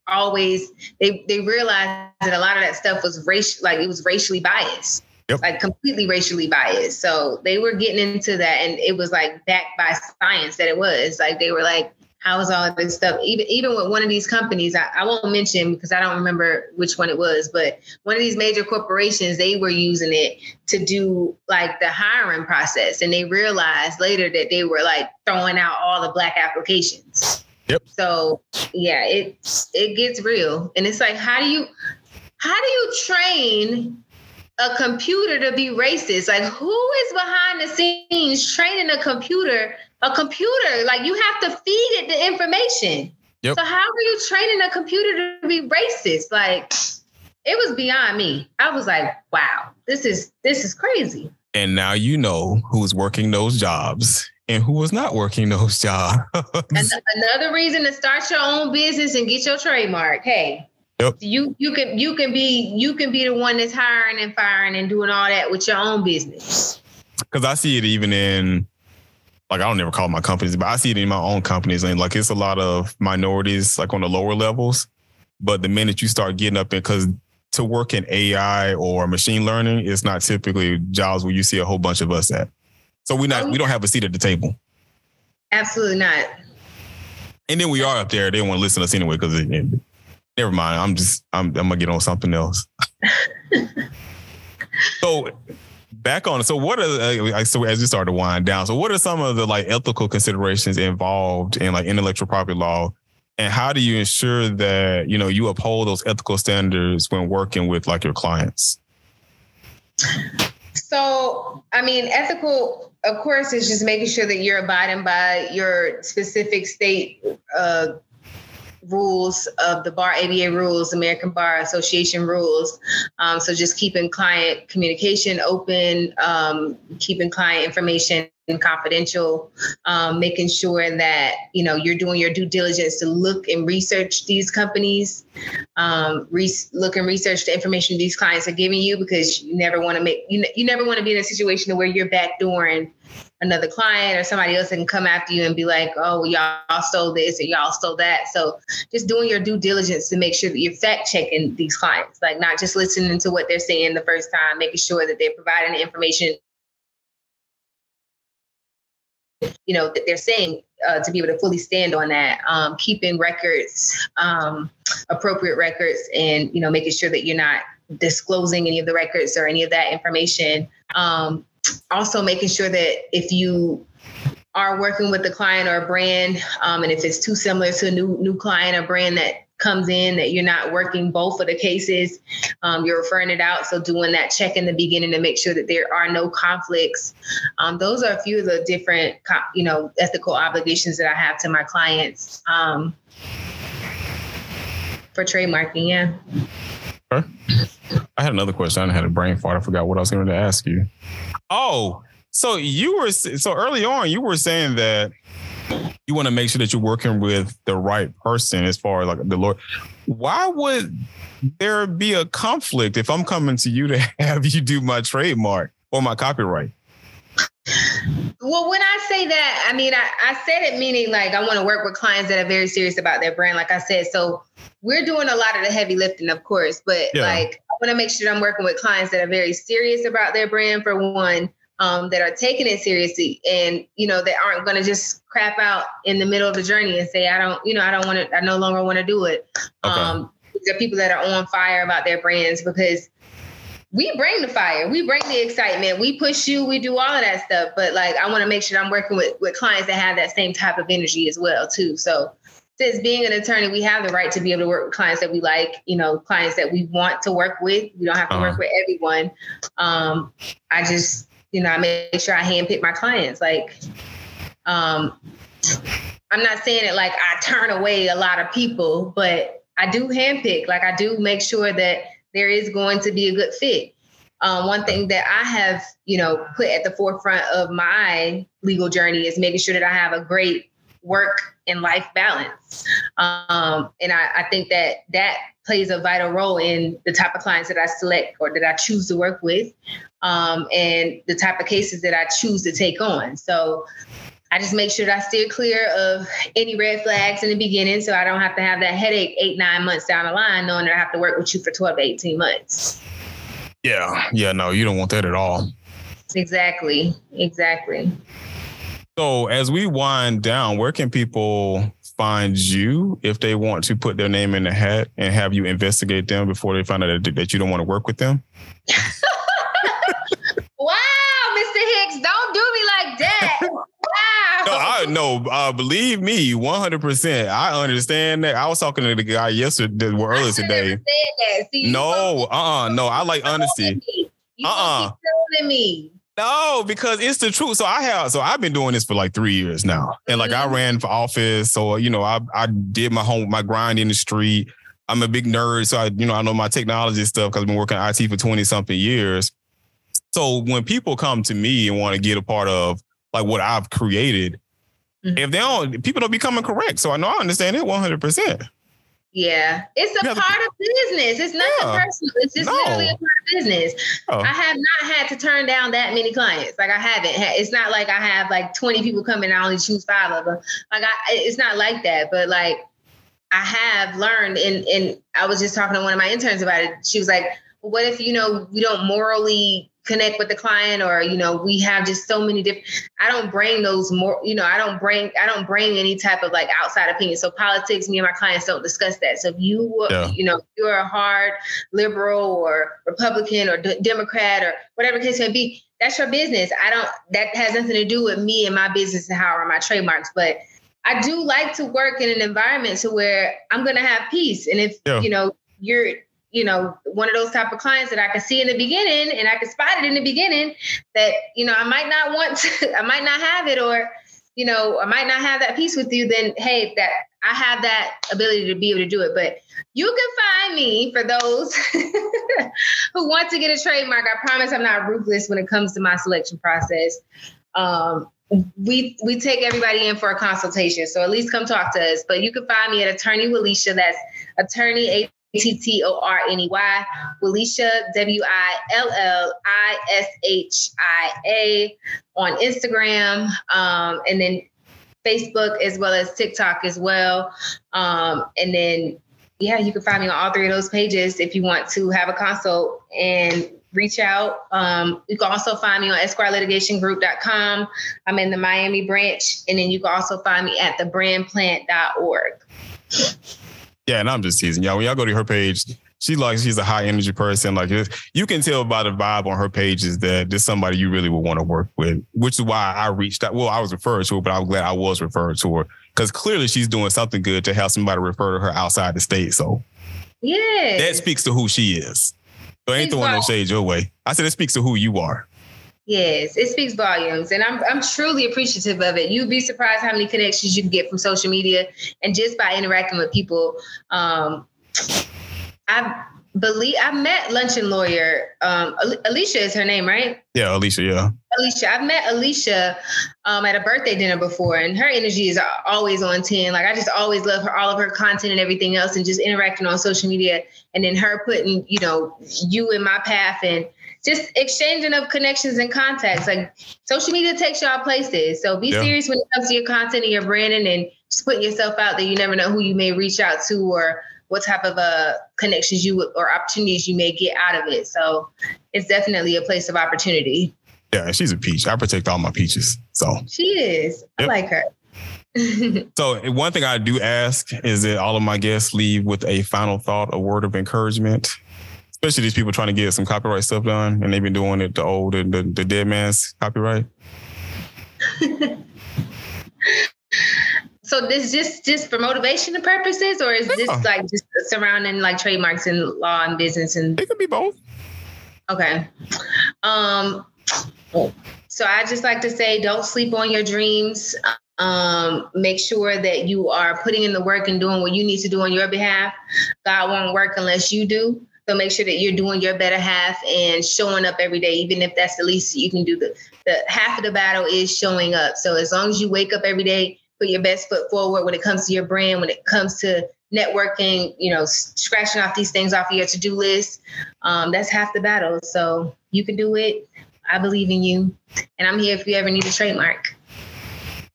always, they, they realized that a lot of that stuff was racial, like it was racially biased. Yep. Like completely racially biased. So they were getting into that, and it was like backed by science that it was. Like they were like, how is all of this stuff? Even even with one of these companies, I, I won't mention because I don't remember which one it was, but one of these major corporations, they were using it to do like the hiring process. And they realized later that they were like throwing out all the black applications. Yep. So yeah, it it gets real. And it's like, how do you how do you train a computer to be racist? Like who is behind the scenes training a computer, a computer, like you have to feed it the information. Yep. So how are you training a computer to be racist? Like it was beyond me. I was like, wow, this is, this is crazy. And now you know who's working those jobs and who was not working those jobs. Another reason to start your own business and get your trademark. Hey, Yep. You you can you can be you can be the one that's hiring and firing and doing all that with your own business. Because I see it even in, like I don't ever call my companies, but I see it in my own companies, and like it's a lot of minorities like on the lower levels. But the minute you start getting up, because to work in A I or machine learning, it's not typically jobs where you see a whole bunch of us at. So we not oh, we don't have a seat at the table. Absolutely not. And then we are up there. They don't want to listen to us anyway because it, it Never mind. I'm just, I'm, I'm going to get on something else. So back on, so what are, uh, so as we start to wind down, so what are some of the like ethical considerations involved in like intellectual property law? And how do you ensure that, you know, you uphold those ethical standards when working with like your clients? So, I mean, ethical, of course, is just making sure that you're abiding by your specific state, uh, rules of the bar, A B A rules, American Bar Association rules. Um, so just keeping client communication open, um, keeping client information confidential, um, making sure that, you know, you're doing your due diligence to look and research these companies, um, re- look and research the information these clients are giving you, because you never want to make, you, n- you never want to be in a situation where you're backdooring another client or somebody else can come after you and be like, oh, y'all stole this or y'all stole that. So just doing your due diligence to make sure that you're fact checking these clients, like not just listening to what they're saying the first time, making sure that they're providing the information, you know, that they're saying uh, to be able to fully stand on that, um, keeping records, um, appropriate records, and, you know, making sure that you're not disclosing any of the records or any of that information. Um, Also making sure that if you are working with a client or a brand, um, and if it's too similar to a new new client or brand that comes in that you're not working both of the cases, um, you're referring it out. So doing that check in the beginning to make sure that there are no conflicts. Um, those are a few of the different, you know, ethical obligations that I have to my clients um, for trademarking. Yeah. Sure. I had another question. I had a brain fart. I forgot what I was going to ask you. Oh, so you were, so early on, you were saying that you want to make sure that you're working with the right person as far as like the Lord. Why would there be a conflict if I'm coming to you to have you do my trademark or my copyright? Well, when I say that, I mean, I, I said it meaning like I want to work with clients that are very serious about their brand. Like I said, so we're doing a lot of the heavy lifting, of course, but yeah. like I want to make sure that I'm working with clients that are very serious about their brand, for one. Um, that are taking it seriously and, you know, that aren't going to just crap out in the middle of the journey and say, I don't, you know, I don't want to, I no longer want to do it. Okay. Um, these are people that are on fire about their brands, because we bring the fire, we bring the excitement, we push you, we do all of that stuff. But like, I want to make sure I'm working with, with clients that have that same type of energy as well, too. So since being an attorney, we have the right to be able to work with clients that we like, you know, clients that we want to work with. We don't have to uh-huh. work with everyone. Um, I just... You know, I make sure I handpick my clients. Like, um, I'm not saying it like I turn away a lot of people, but I do handpick. Like, I do make sure that there is going to be a good fit. Um, one thing that I have, you know, put at the forefront of my legal journey is making sure that I have a great work and life balance. Um, and I, I think that that plays a vital role in the type of clients that I select or that I choose to work with, um, and the type of cases that I choose to take on. So I just make sure that I steer clear of any red flags in the beginning, so I don't have to have that headache eight, nine months down the line, knowing that I have to work with you for twelve to eighteen months. Yeah. Yeah. No, you don't want that at all. Exactly. Exactly. So as we wind down, where can people find you if they want to put their name in the hat and have you investigate them before they find out that, that you don't want to work with them? Wow, Mister Hicks, don't do me like that. Wow. No, I, no uh, believe me, one hundred percent. I understand that. I was talking to the guy yesterday, well, earlier today. See, no, uh-uh, no, I like honesty. You uh-uh. Telling me. No, because it's the truth. So I have, so I've been doing this for like three years now. And like I ran for office. So, you know, I, I did my home, my grind in the street. I'm a big nerd. So I, you know, I know my technology stuff because I've been working in I T for twenty something years. So when people come to me and want to get a part of like what I've created, mm-hmm. if they don't, people don't be coming correct. So I know I understand it one hundred percent. Yeah, it's a part of business. It's not yeah. personal. It's just no. literally a part of business. Oh. I have not had to turn down that many clients. Like I haven't. It's not like I have like twenty people coming and I only choose five of them. Like I, it's not like that. But like I have learned, and and I was just talking to one of my interns about it. She was like, well, "What if you know we don't morally connect with the client, or you know we have just so many different." I don't bring those more, you know, I don't bring, I don't bring any type of like outside opinion. So politics, me and my clients don't discuss that. So if you, yeah. you know, you're a hard liberal or Republican or d- Democrat or whatever the case may be, that's your business. I don't, that has nothing to do with me and my business and how are my trademarks. But I do like to work in an environment to where I'm going to have peace. And if, yeah. you know, you're, you know, one of those type of clients that I could see in the beginning and I could spot it in the beginning that, you know, I might not want to, I might not have it, or, you know, I might not have that piece with you, then, hey, that I have that ability to be able to do it. But you can find me for those who want to get a trademark. I promise I'm not ruthless when it comes to my selection process. Um, we we take everybody in for a consultation. So at least come talk to us. But you can find me at Attorney Willishia. That's Attorney A. T T O R N E Y, Willishia, W I L L I S H I A on Instagram, um, and then Facebook as well as TikTok as well. Um, and then, yeah, you can find me on all three of those pages if you want to have a consult and reach out. Um, you can also find me on esquire litigation group dot com. I'm in the Miami branch. And then you can also find me at the brand plant dot org. Yeah, and I'm just teasing y'all. When y'all go to her page, She like she's a high energy person. Like you can tell by the vibe on her pages that there's somebody you really would want to work with, which is why I reached out. Well, I was referred to her, but I'm glad I was referred to her because clearly she's doing something good to have somebody refer to her outside the state. So yeah, that speaks to who she is. So I ain't throwing no shade your way. I said it speaks to who you are. Yes, it speaks volumes, and I'm I'm truly appreciative of it. You'd be surprised how many connections you can get from social media, and just by interacting with people. Um, I believe I met Luncheon Lawyer. Um, Alicia is her name, right? Yeah, Alicia. Yeah, Alicia. I've met Alicia um, at a birthday dinner before, and her energy is always on ten. Like I just always love her, all of her content and everything else, and just interacting on social media, and then her putting you know you in my path and just exchanging of connections and contacts. Like social media takes y'all places. So be yeah. serious when it comes to your content and your branding, and just putting yourself out there. You never know who you may reach out to or what type of uh, connections you would, or opportunities you may get out of it. So it's definitely a place of opportunity. Yeah, she's a peach. I protect all my peaches. So she is. Yep. I like her. So one thing I do ask is that all of my guests leave with a final thought, a word of encouragement. Especially these people trying to get some copyright stuff done, and they've been doing it the old, the, the, the dead man's copyright. So this just just for motivation purposes, or is yeah. this like just surrounding like trademarks and law and business? And it could be both. Okay. Um. So I just like to say, don't sleep on your dreams. Um, make sure that you are putting in the work and doing what you need to do on your behalf. God won't work unless you do. So make sure that you're doing your better half and showing up every day, even if that's the least you can do. The, the half of the battle is showing up. So as long as you wake up every day, put your best foot forward when it comes to your brand, when it comes to networking, you know, scratching off these things off of your to-do list, um, that's half the battle. So you can do it. I believe in you. And I'm here if you ever need a trademark.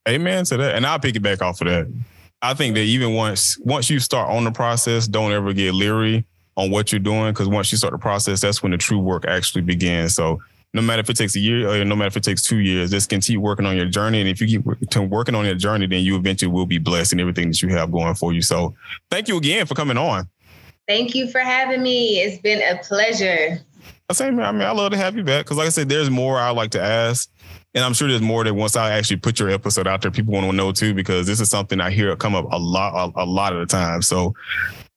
Amen to that. And I'll piggyback off of that. I think that even once once you start on the process, don't ever get leery on what you're doing, because once you start the process, that's when the true work actually begins. So no matter if it takes a year or no matter if it takes two years, just continue working on your journey. And if you keep working on your journey, then you eventually will be blessed in everything that you have going for you. So thank you again for coming on. Thank you for having me. It's been a pleasure. I say, man, I mean, I love to have you back because, like I said, there's more I like to ask. And I'm sure there's more that once I actually put your episode out there, people want to know too, because this is something I hear come up a lot, a, a lot of the time. So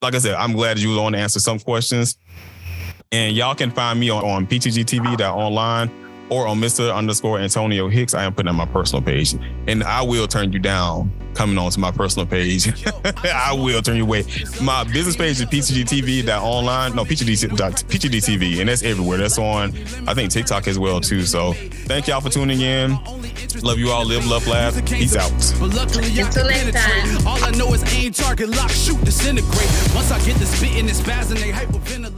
like I said, I'm glad you were on to answer some questions. And y'all can find me on, on P T G T V dot online or on Mister underscore Antonio Hicks. I am putting on my personal page, and I will turn you down coming on to my personal page. I will turn you away. My business page is P T G T V dot online. No, P T G T V, and that's everywhere. That's on, I think, TikTok as well, too. So thank y'all for tuning in. Love you all. Live, love, laugh. Peace out. Until next time. All I know is aim, target, lock, shoot, disintegrate. Once I get the spit in this fast and they hyperventilate.